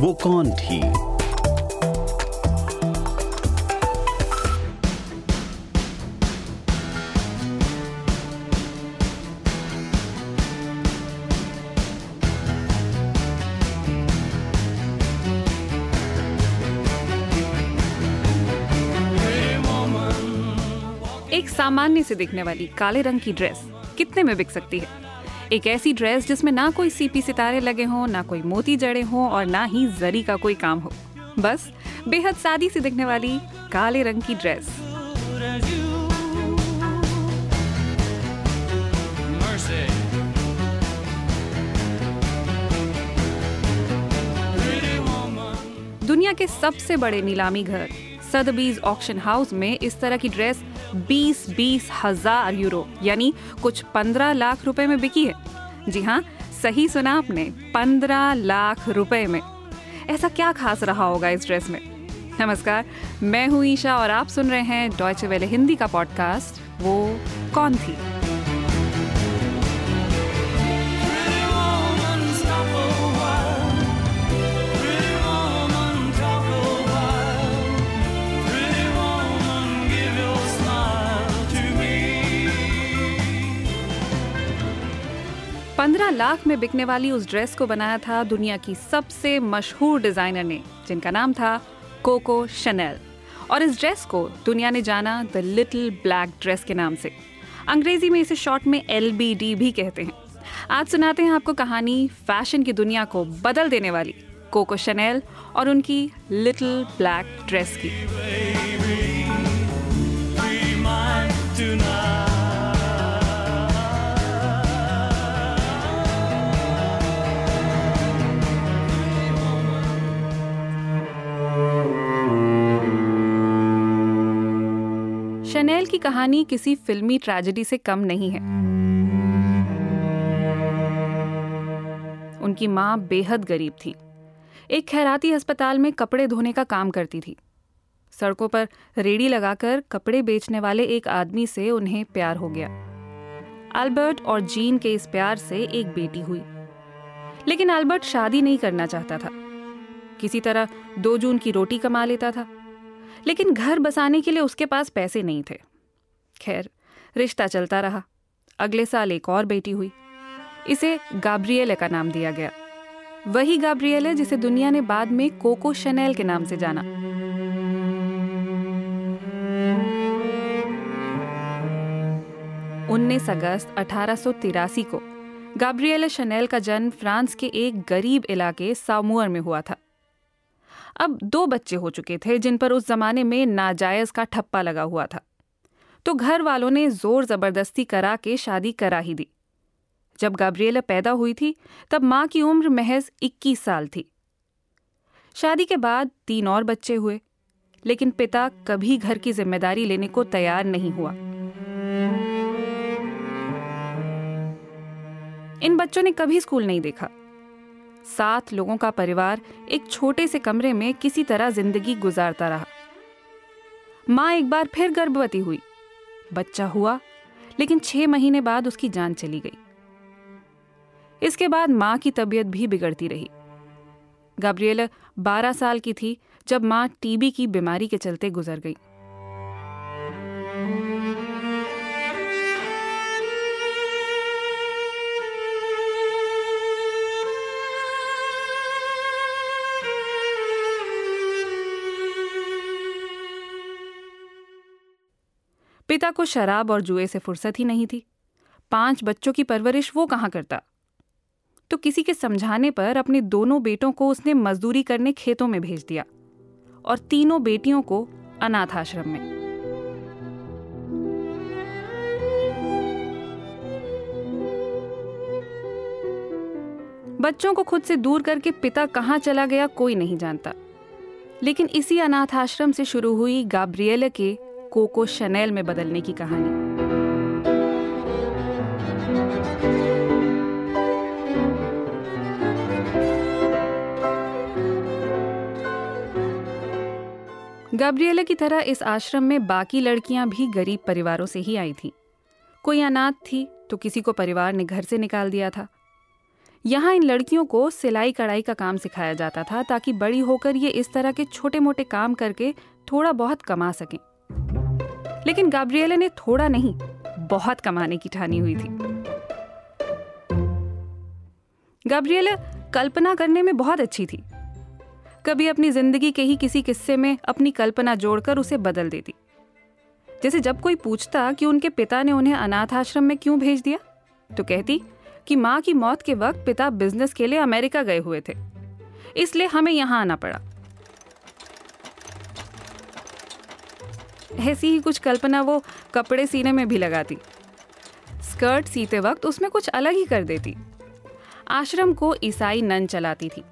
वो कौन थी? एक सामान्य से दिखने वाली काले रंग की ड्रेस कितने में बिक सकती है? एक ऐसी ड्रेस जिसमें ना कोई सीपी सितारे लगे हों, ना कोई मोती जड़े हों और ना ही जरी का कोई काम हो। बस बेहद सादी सी दिखने वाली काले रंग की ड्रेस। दुनिया के सबसे बड़े नीलामी घर सदबीज ऑक्शन हाउस में इस तरह की ड्रेस 20,000 यूरो यानी कुछ 15 लाख रुपए में बिकी है। जी हाँ, सही सुना आपने, 15 लाख रुपए में। ऐसा क्या खास रहा होगा इस ड्रेस में? नमस्कार, मैं हूँ ईशा और आप सुन रहे हैं डॉयचे वेले हिंदी का पॉडकास्ट वो कौन थी। $15 लाख में बिकने वाली उस ड्रेस को बनाया था दुनिया की सबसे मशहूर डिजाइनर ने, जिनका नाम था कोको शनेल। और इस ड्रेस को दुनिया ने जाना द लिटिल ब्लैक ड्रेस के नाम से। अंग्रेजी में इसे शॉर्ट में LBD भी कहते हैं। आज सुनाते हैं आपको कहानी फैशन की दुनिया को बदल देने वाली कोको शनेल और उनकी लिटिल ब्लैक ड्रेस की। शनेल की कहानी किसी फिल्मी ट्रेजेडी से कम नहीं है। उनकी माँ बेहद गरीब थी, एक खैराती अस्पताल में कपड़े धोने का काम करती थी। सड़कों पर रेड़ी लगाकर कपड़े बेचने वाले एक आदमी से उन्हें प्यार हो गया। अल्बर्ट और जीन के इस प्यार से एक बेटी हुई, लेकिन अल्बर्ट शादी नहीं करना चाहता था। किसी तरह 2 जून की रोटी कमा लेता था, लेकिन घर बसाने के लिए उसके पास पैसे नहीं थे। खैर, रिश्ता चलता रहा। अगले साल एक और बेटी हुई। इसे गैब्रिएल का नाम दिया गया। वही गैब्रिएल है जिसे दुनिया ने बाद में कोको शनेल के नाम से जाना। August 19, 1883 को गैब्रिएल शनेल का जन्म फ्रांस के एक गरीब इलाके सामुअर में हुआ था। अब 2 बच्चे हो चुके थे जिन पर उस जमाने में नाजायज का ठप्पा लगा हुआ था, तो घर वालों ने जोर जबरदस्ती करा के शादी करा ही दी। जब गैब्रिएल पैदा हुई थी तब माँ की उम्र महज 21 साल थी। शादी के बाद 3 और बच्चे हुए, लेकिन पिता कभी घर की जिम्मेदारी लेने को तैयार नहीं हुआ। इन बच्चों ने कभी स्कूल नहीं देखा। 7 लोगों का परिवार एक छोटे से कमरे में किसी तरह जिंदगी गुजारता रहा। माँ एक बार फिर गर्भवती हुई, बच्चा हुआ, लेकिन 6 महीने बाद उसकी जान चली गई। इसके बाद माँ की तबीयत भी बिगड़ती रही। गैब्रिएल 12 साल की थी जब माँ TB की बीमारी के चलते गुजर गई। पिता को शराब और जुए से फुर्सत ही नहीं थी। 5 बच्चों की परवरिश वो कहाँ करता? तो किसी के समझाने पर अपने 2 बेटों को उसने मजदूरी करने खेतों में भेज दिया और 3 बेटियों को अनाथ आश्रम में। बच्चों को खुद से दूर करके पिता कहाँ चला गया कोई नहीं जानता, लेकिन इसी अनाथ आश्रम से शुरू हुई गैब्रिएल के कोको शनेल में बदलने की कहानी। गैब्रिएल की तरह इस आश्रम में बाकी लड़कियां भी गरीब परिवारों से ही आई थी। कोई अनाथ थी तो किसी को परिवार ने घर से निकाल दिया था। यहाँ इन लड़कियों को सिलाई कढ़ाई का काम सिखाया जाता था ताकि बड़ी होकर ये इस तरह के छोटे मोटे काम करके थोड़ा बहुत कमा सकें। लेकिन गैब्रिएले ने थोड़ा नहीं, बहुत कमाने की ठानी हुई थी। गैब्रिएले कल्पना करने में बहुत अच्छी थी। कभी अपनी जिंदगी के ही किसी किस्से में अपनी कल्पना जोड़कर उसे बदल देती। जैसे जब कोई पूछता कि उनके पिता ने उन्हें अनाथ आश्रम में क्यों भेज दिया, तो कहती कि माँ की मौत के वक्त पिता बिजनेस के लिए अमेरिका गए हुए थे, इसलिए हमें यहाँ आना पड़ा। ऐसी ही कुछ कल्पना वो कपड़े सीने में भी लगाती। स्कर्ट सीते वक्त उसमें कुछ अलग ही कर देती। आश्रम को ईसाई नन चलाती थी।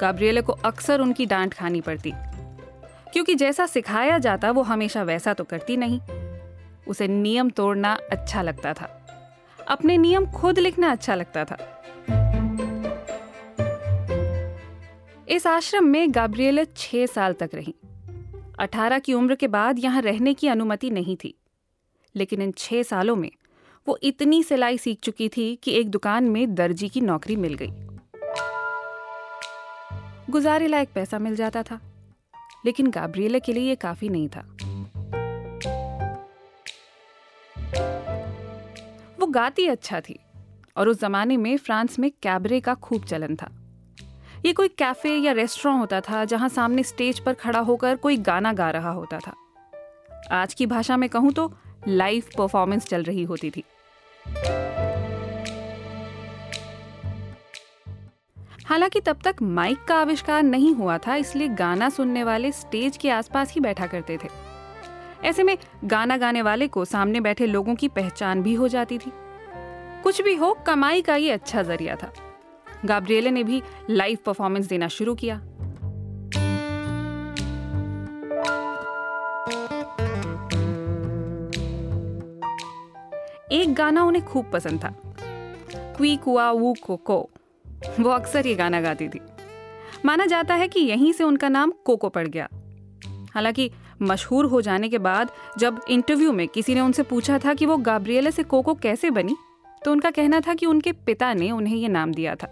गैब्रिएले को अक्सर उनकी डांट खानी पड़ती, क्योंकि जैसा सिखाया जाता वो हमेशा वैसा तो करती नहीं। उसे नियम तोड़ना अच्छा लगता था, अपने नियम खुद लिखना अच्छा लगता था। इस आश्रम में गैब्रिएले 6 साल तक रही। 18 की उम्र के बाद यहाँ रहने की अनुमति नहीं थी, लेकिन इन 6 सालों में वो इतनी सिलाई सीख चुकी थी कि एक दुकान में दर्जी की नौकरी मिल गई। गुजारे लायक पैसा मिल जाता था, लेकिन गैब्रिएले के लिए ये काफी नहीं था। वो गाती अच्छा थी और उस जमाने में फ्रांस में कैबरे का खूब चलन था। ये कोई कैफे या रेस्टोरेंट होता था जहां सामने स्टेज पर खड़ा होकर कोई गाना गा रहा होता था। आज की भाषा में कहूं तो लाइव परफॉर्मेंस चल रही होती थी। हालांकि तब तक माइक का आविष्कार नहीं हुआ था, इसलिए गाना सुनने वाले स्टेज के आसपास ही बैठा करते थे। ऐसे में गाना गाने वाले को सामने बैठे लोगों की पहचान भी हो जाती थी। कुछ भी हो, कमाई का ये अच्छा जरिया था। गैब्रिएले ने भी लाइव परफॉर्मेंस देना शुरू किया। एक गाना उन्हें खूब पसंद था, क्वी कुआ वू कोको। वो अक्सर ये गाना गाती थी। माना जाता है कि यहीं से उनका नाम कोको पड़ गया। हालांकि मशहूर हो जाने के बाद जब इंटरव्यू में किसी ने उनसे पूछा था कि वो गैब्रिएले से कोको कैसे बनी, तो उनका कहना था कि उनके पिता ने उन्हें ये नाम दिया था।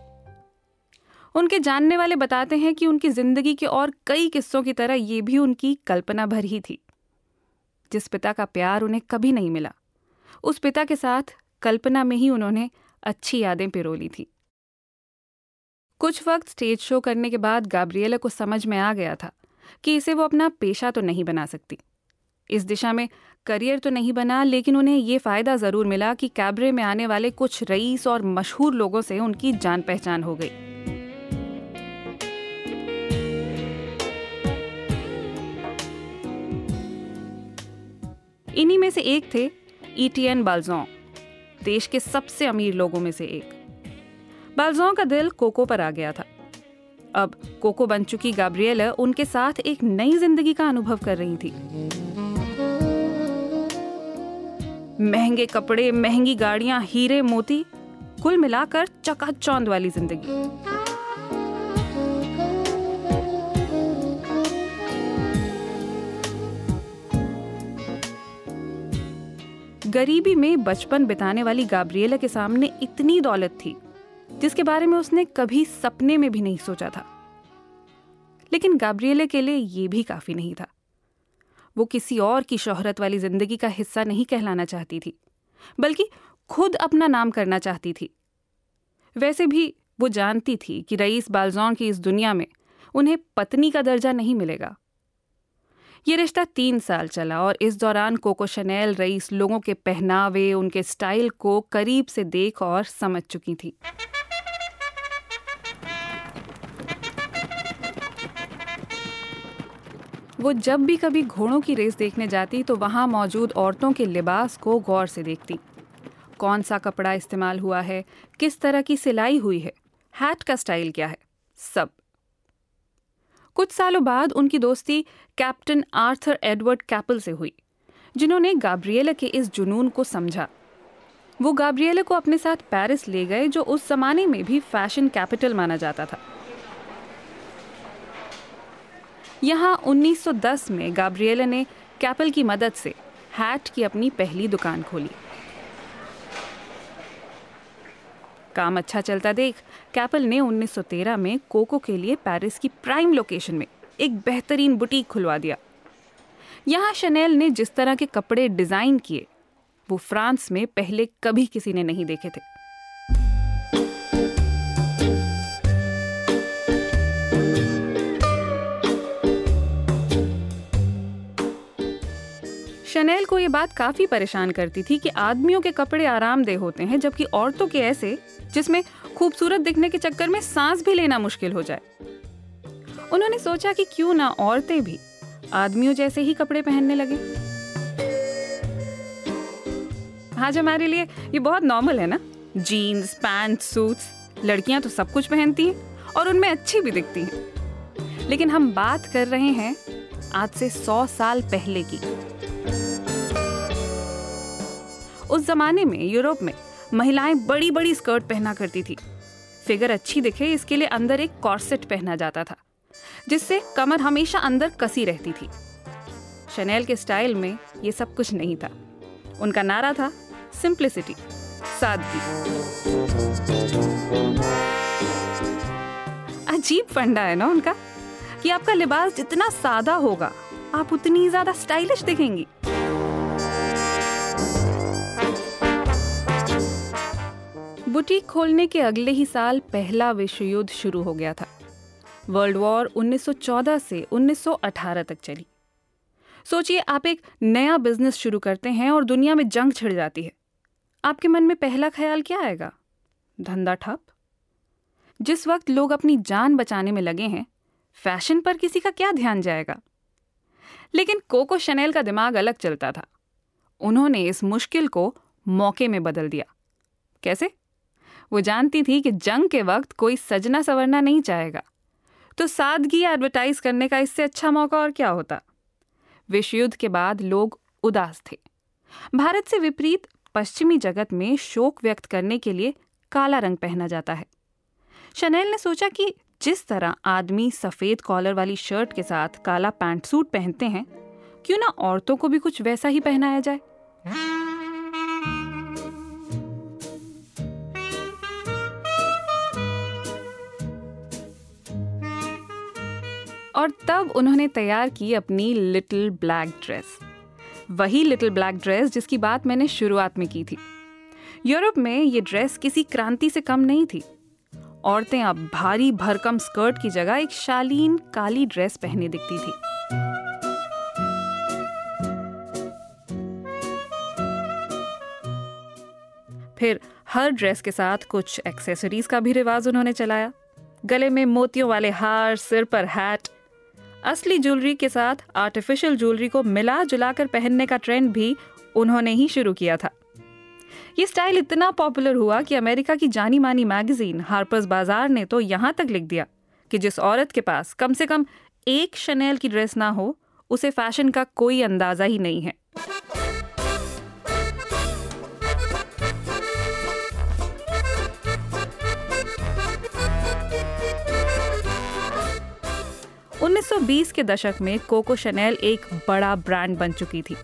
उनके जानने वाले बताते हैं कि उनकी जिंदगी के और कई किस्सों की तरह ये भी उनकी कल्पना भर ही थी। जिस पिता का प्यार उन्हें कभी नहीं मिला, उस पिता के साथ कल्पना में ही उन्होंने अच्छी यादें पिरो ली थी। कुछ वक्त स्टेज शो करने के बाद गैब्रिएले को समझ में आ गया था कि इसे वो अपना पेशा तो नहीं बना सकती। इस दिशा में करियर तो नहीं बना, लेकिन उन्हें ये फ़ायदा ज़रूर मिला कि कैबरे में आने वाले कुछ रईस और मशहूर लोगों से उनकी जान पहचान हो गई। इन्हीं में से एक थे एतिएन बालसां, देश के सबसे अमीर लोगों में से एक। बालसां का दिल कोको पर आ गया था। अब कोको बन चुकी गैब्रिएले उनके साथ एक नई जिंदगी का अनुभव कर रही थी। महंगे कपड़े, महंगी गाड़ियां, हीरे मोती, कुल मिलाकर चकाचौंध वाली जिंदगी। गरीबी में बचपन बिताने वाली गैब्रिएले के सामने इतनी दौलत थी जिसके बारे में उसने कभी सपने में भी नहीं सोचा था। लेकिन गैब्रिएले के लिए ये भी काफी नहीं था। वो किसी और की शोहरत वाली जिंदगी का हिस्सा नहीं कहलाना चाहती थी, बल्कि खुद अपना नाम करना चाहती थी। वैसे भी वो जानती थी कि रईस बालसां की इस दुनिया में उन्हें पत्नी का दर्जा नहीं मिलेगा। ये रिश्ता 3 साल चला और इस दौरान कोको शनेल रईस लोगों के पहनावे, उनके स्टाइल को करीब से देख और समझ चुकी थी। वो जब भी कभी घोड़ों की रेस देखने जाती तो वहाँ मौजूद औरतों के लिबास को गौर से देखती। कौन सा कपड़ा इस्तेमाल हुआ है, किस तरह की सिलाई हुई है, हैट का स्टाइल क्या है, सब। कुछ सालों बाद उनकी दोस्ती कैप्टन आर्थर एडवर्ड कैपल से हुई, जिन्होंने गैब्रिएले के इस जुनून को समझा। वो गैब्रिएले को अपने साथ पेरिस ले गए, जो उस जमाने में भी फैशन कैपिटल माना जाता था। यहाँ 1910 में गैब्रिएले ने कैपल की मदद से हैट की अपनी पहली दुकान खोली। काम अच्छा चलता देख कैपल ने 1913 में कोको के लिए पेरिस की प्राइम लोकेशन में एक बेहतरीन बुटीक खुलवा दिया। यहाँ शनेल ने जिस तरह के कपड़े डिज़ाइन किए वो फ्रांस में पहले कभी किसी ने नहीं देखे थे। शनेल को ये बात काफी परेशान करती थी कि आदमियों के कपड़े आरामदेह होते हैं जबकि औरतों के ऐसे जिसमें खूबसूरत दिखने के चक्कर में सांस भी लेना मुश्किल हो जाए। उन्होंने सोचा कि क्यों ना औरतें भी आदमियों जैसे ही कपड़े पहनने लगे। आज हमारे लिए ये बहुत नॉर्मल है ना, जीन्स, पैंट, सूट्स। लड़कियां तो सब कुछ पहनती हैं और उनमें अच्छी भी दिखती हैं। लेकिन हम बात कर रहे हैं आज से 100 साल पहले की। उस जमाने में यूरोप में महिलाएं बड़ी बड़ी स्कर्ट पहना करती थी। फिगर अच्छी दिखे इसके लिए अंदर एक कॉर्सेट पहना जाता था जिससे कमर हमेशा अंदर कसी रहती थी। शनेल के स्टाइल में ये सब कुछ नहीं था। उनका नारा था सिंप्लिसिटी, सादगी। अजीब फंडा है ना उनका कि आपका लिबास जितना सादा होगा आप उतनी ज्यादा स्टाइलिश दिखेंगी। बुटीक खोलने के अगले ही साल पहला विश्व युद्ध शुरू हो गया था। वर्ल्ड वॉर 1914 से 1918 तक चली। सोचिए आप एक नया बिजनेस शुरू करते हैं और दुनिया में जंग छिड़ जाती है। आपके मन में पहला ख्याल क्या आएगा? धंधा ठप। जिस वक्त लोग अपनी जान बचाने में लगे हैं फैशन पर किसी का क्या ध्यान जाएगा। लेकिन कोको शनेल का दिमाग अलग चलता था। उन्होंने इस मुश्किल को मौके में बदल दिया। कैसे? वो जानती थी कि जंग के वक्त कोई सजना सवरना नहीं चाहेगा, तो सादगी एडवर्टाइज करने का इससे अच्छा मौका और क्या होता। विश्व युद्ध के बाद लोग उदास थे। भारत से विपरीत पश्चिमी जगत में शोक व्यक्त करने के लिए काला रंग पहना जाता है। शनेल ने सोचा कि जिस तरह आदमी सफ़ेद कॉलर वाली शर्ट के साथ काला पैंट सूट पहनते हैं, क्यों ना औरतों को भी कुछ वैसा ही पहनाया जाए। और तब उन्होंने तैयार की अपनी लिटिल ब्लैक ड्रेस। वही लिटिल ब्लैक ड्रेस जिसकी बात मैंने शुरुआत में की थी। यूरोप में ये ड्रेस किसी क्रांति से कम नहीं थी। औरतें अब भारी भरकम स्कर्ट की जगह एक शालीन काली ड्रेस पहने दिखती थी। फिर हर ड्रेस के साथ कुछ एक्सेसरीज का भी रिवाज उन्होंने चलाया। गले में मोतियों वाले हार, सिर पर हैट। असली ज्वेलरी के साथ आर्टिफिशियल ज्वेलरी को मिला जुलाकर पहनने का ट्रेंड भी उन्होंने ही शुरू किया था। ये स्टाइल इतना पॉपुलर हुआ कि अमेरिका की जानी मानी मैगजीन हार्पर्स बाजार ने तो यहाँ तक लिख दिया कि जिस औरत के पास कम से कम एक शनेल की ड्रेस ना हो उसे फैशन का कोई अंदाजा ही नहीं है। सो 1920 के दशक में कोको शनेल एक बड़ा ब्रांड बन चुकी थी।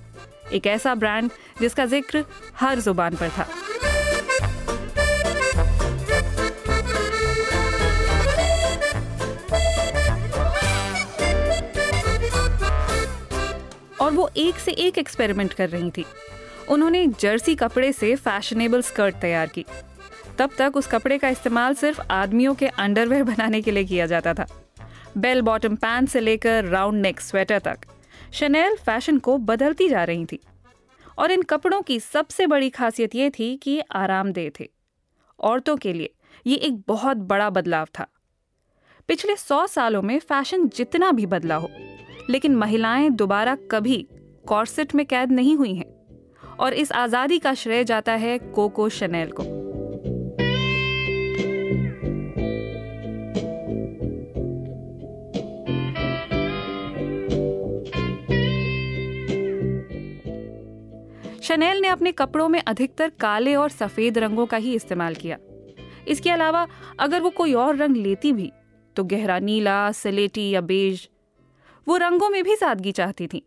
एक ऐसा ब्रांड जिसका जिक्र हर जुबान पर था। और वो एक से एक एक्सपेरिमेंट कर रही थी। उन्होंने जर्सी कपड़े से फैशनेबल स्कर्ट तैयार की। तब तक उस कपड़े का इस्तेमाल सिर्फ आदमियों के अंडरवेयर बनाने के लिए किया जाता था। बेल बॉटम पैंट से लेकर राउंड नेक स्वेटर तक शनेल फैशन को बदलती जा रही थी। और इन कपड़ों की सबसे बड़ी खासियत ये थी कि ये आरामदेह थे। औरतों के लिए ये एक बहुत बड़ा बदलाव था। पिछले 100 सालों में फैशन जितना भी बदला हो लेकिन महिलाएं दोबारा कभी कॉर्सेट में कैद नहीं हुई हैं। और इस आज़ादी का श्रेय जाता है कोको शनेल को। शनेल ने अपने कपड़ों में अधिकतर काले और सफ़ेद रंगों का ही इस्तेमाल किया। इसके अलावा अगर वो कोई और रंग लेती भी तो गहरा नीला, सलेटी या बेज। वो रंगों में भी सादगी चाहती थी।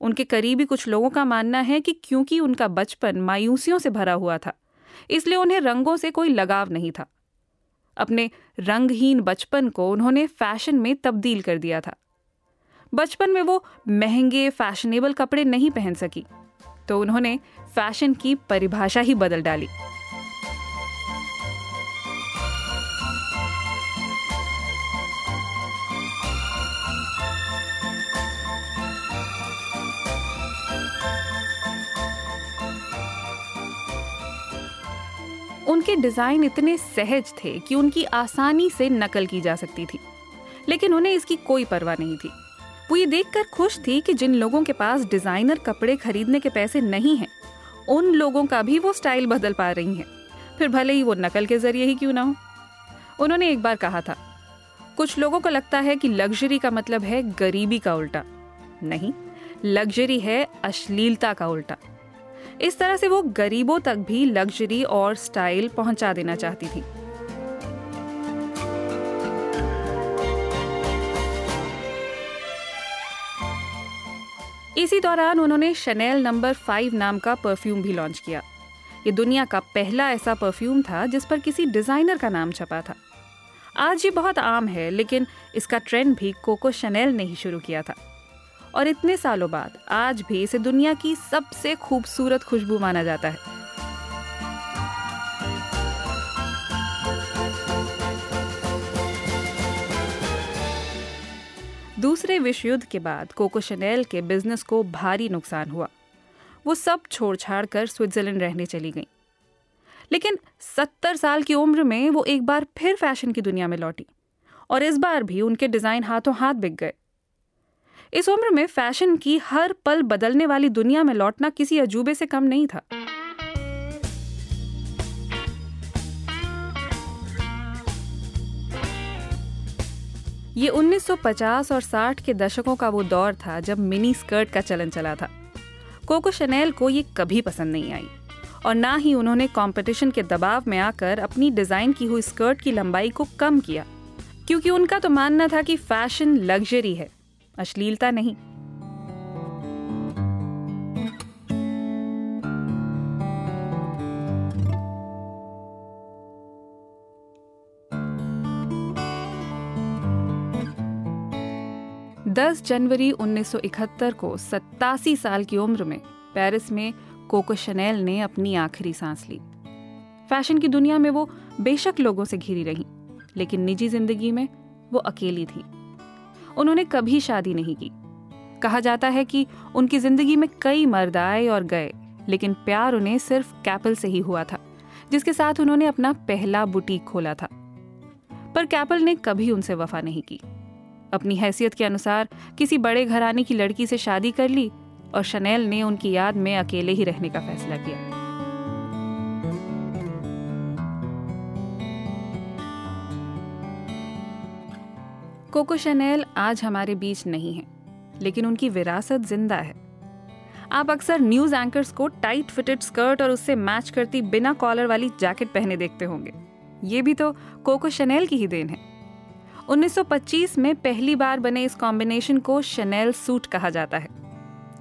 उनके करीबी कुछ लोगों का मानना है कि क्योंकि उनका बचपन मायूसियों से भरा हुआ था इसलिए उन्हें रंगों से कोई लगाव नहीं था। अपने रंगहीन बचपन को उन्होंने फैशन में तब्दील कर दिया था। बचपन में वो महंगे फैशनेबल कपड़े नहीं पहन सकी, तो उन्होंने फैशन की परिभाषा ही बदल डाली। उनके डिज़ाइन इतने सहज थे कि उनकी आसानी से नकल की जा सकती थी, लेकिन उन्हें इसकी कोई परवाह नहीं थी। वो ये देखकर खुश थी कि जिन लोगों के पास डिज़ाइनर कपड़े खरीदने के पैसे नहीं हैं, उन लोगों का भी वो स्टाइल बदल पा रही हैं, फिर भले ही वो नकल के ज़रिए ही क्यों ना हो। उन्होंने एक बार कहा था, कुछ लोगों को लगता है कि लग्जरी का मतलब है गरीबी का उल्टा। नहीं, लग्जरी है अश्लीलता का उल्टा। इस तरह से वो गरीबों तक भी लग्जरी और स्टाइल पहुंचा देना चाहती थी। इसी दौरान उन्होंने शनेल नंबर 5 नाम का परफ्यूम भी लॉन्च किया। ये दुनिया का पहला ऐसा परफ्यूम था जिस पर किसी डिजाइनर का नाम छपा था। आज ये बहुत आम है, लेकिन इसका ट्रेंड भी कोको शनेल ने ही शुरू किया था, और इतने सालों बाद आज भी इसे दुनिया की सबसे खूबसूरत खुशबू माना जाता है। दूसरे विश्व युद्ध के बाद कोको शनेल के बिजनेस को भारी नुकसान हुआ। वो सब छोड़ छाड़ कर स्विट्जरलैंड रहने चली गईं। लेकिन 70 साल की उम्र में वो एक बार फिर फैशन की दुनिया में लौटी, और इस बार भी उनके डिज़ाइन हाथों हाथ बिक गए। इस उम्र में फैशन की हर पल बदलने वाली दुनिया में लौटना किसी अजूबे से कम नहीं था। ये 1950 और 60 के दशकों का वो दौर था जब मिनी स्कर्ट का चलन चला था। कोको शनेल को ये कभी पसंद नहीं आई, और ना ही उन्होंने कंपटीशन के दबाव में आकर अपनी डिजाइन की हुई स्कर्ट की लंबाई को कम किया, क्योंकि उनका तो मानना था कि फैशन लग्जरी है, अश्लीलता नहीं। जनवरी 1971 को 87 साल की उम्र में पेरिस में कोको शनेल ने अपनी आखिरी सांस ली। फैशन की दुनिया में वो बेशक लोगों से घिरी रही, लेकिन निजी जिंदगी में वो अकेली थी। उन्होंने कभी शादी नहीं की। कहा जाता है कि उनकी जिंदगी में कई मर्द आए और गए, लेकिन प्यार उन्हें सिर्फ कैपल से ही हुआ था, जिसके साथ उन्होंने अपना पहला बुटीक खोला था। पर कैपल ने कभी उनसे वफा नहीं की। अपनी हैसियत के अनुसार किसी बड़े घराने की लड़की से शादी कर ली, और शनेल ने उनकी याद में अकेले ही रहने का फैसला किया। कोको शनेल आज हमारे बीच नहीं है, लेकिन उनकी विरासत जिंदा है। आप अक्सर न्यूज एंकर्स को टाइट फिटेड स्कर्ट और उससे मैच करती बिना कॉलर वाली जैकेट पहने देखते होंगे। ये भी तो कोको शनेल की ही देन है। 1925 में पहली बार बने इस कॉम्बिनेशन को शनेल सूट कहा जाता है।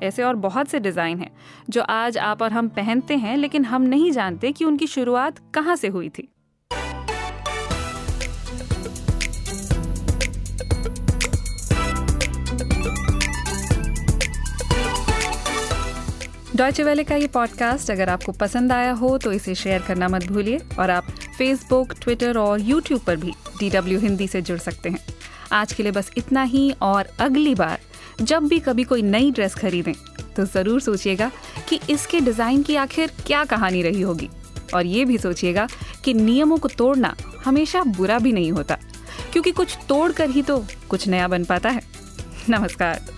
ऐसे और बहुत से डिजाइन हैं जो आज आप और हम पहनते हैं, लेकिन हम नहीं जानते कि उनकी शुरुआत कहाँ से हुई थी। डॉयचे वेले का ये पॉडकास्ट अगर आपको पसंद आया हो तो इसे शेयर करना मत भूलिए, और आप फेसबुक, ट्विटर और यूट्यूब पर भी DW हिंदी से जुड़ सकते हैं। आज के लिए बस इतना ही, और अगली बार जब भी कभी कोई नई ड्रेस खरीदें तो ज़रूर सोचिएगा कि इसके डिज़ाइन की आखिर क्या कहानी रही होगी, और ये भी सोचिएगा कि नियमों को तोड़ना हमेशा बुरा भी नहीं होता, क्योंकि कुछ तोड़ कर ही तो कुछ नया बन पाता है। नमस्कार।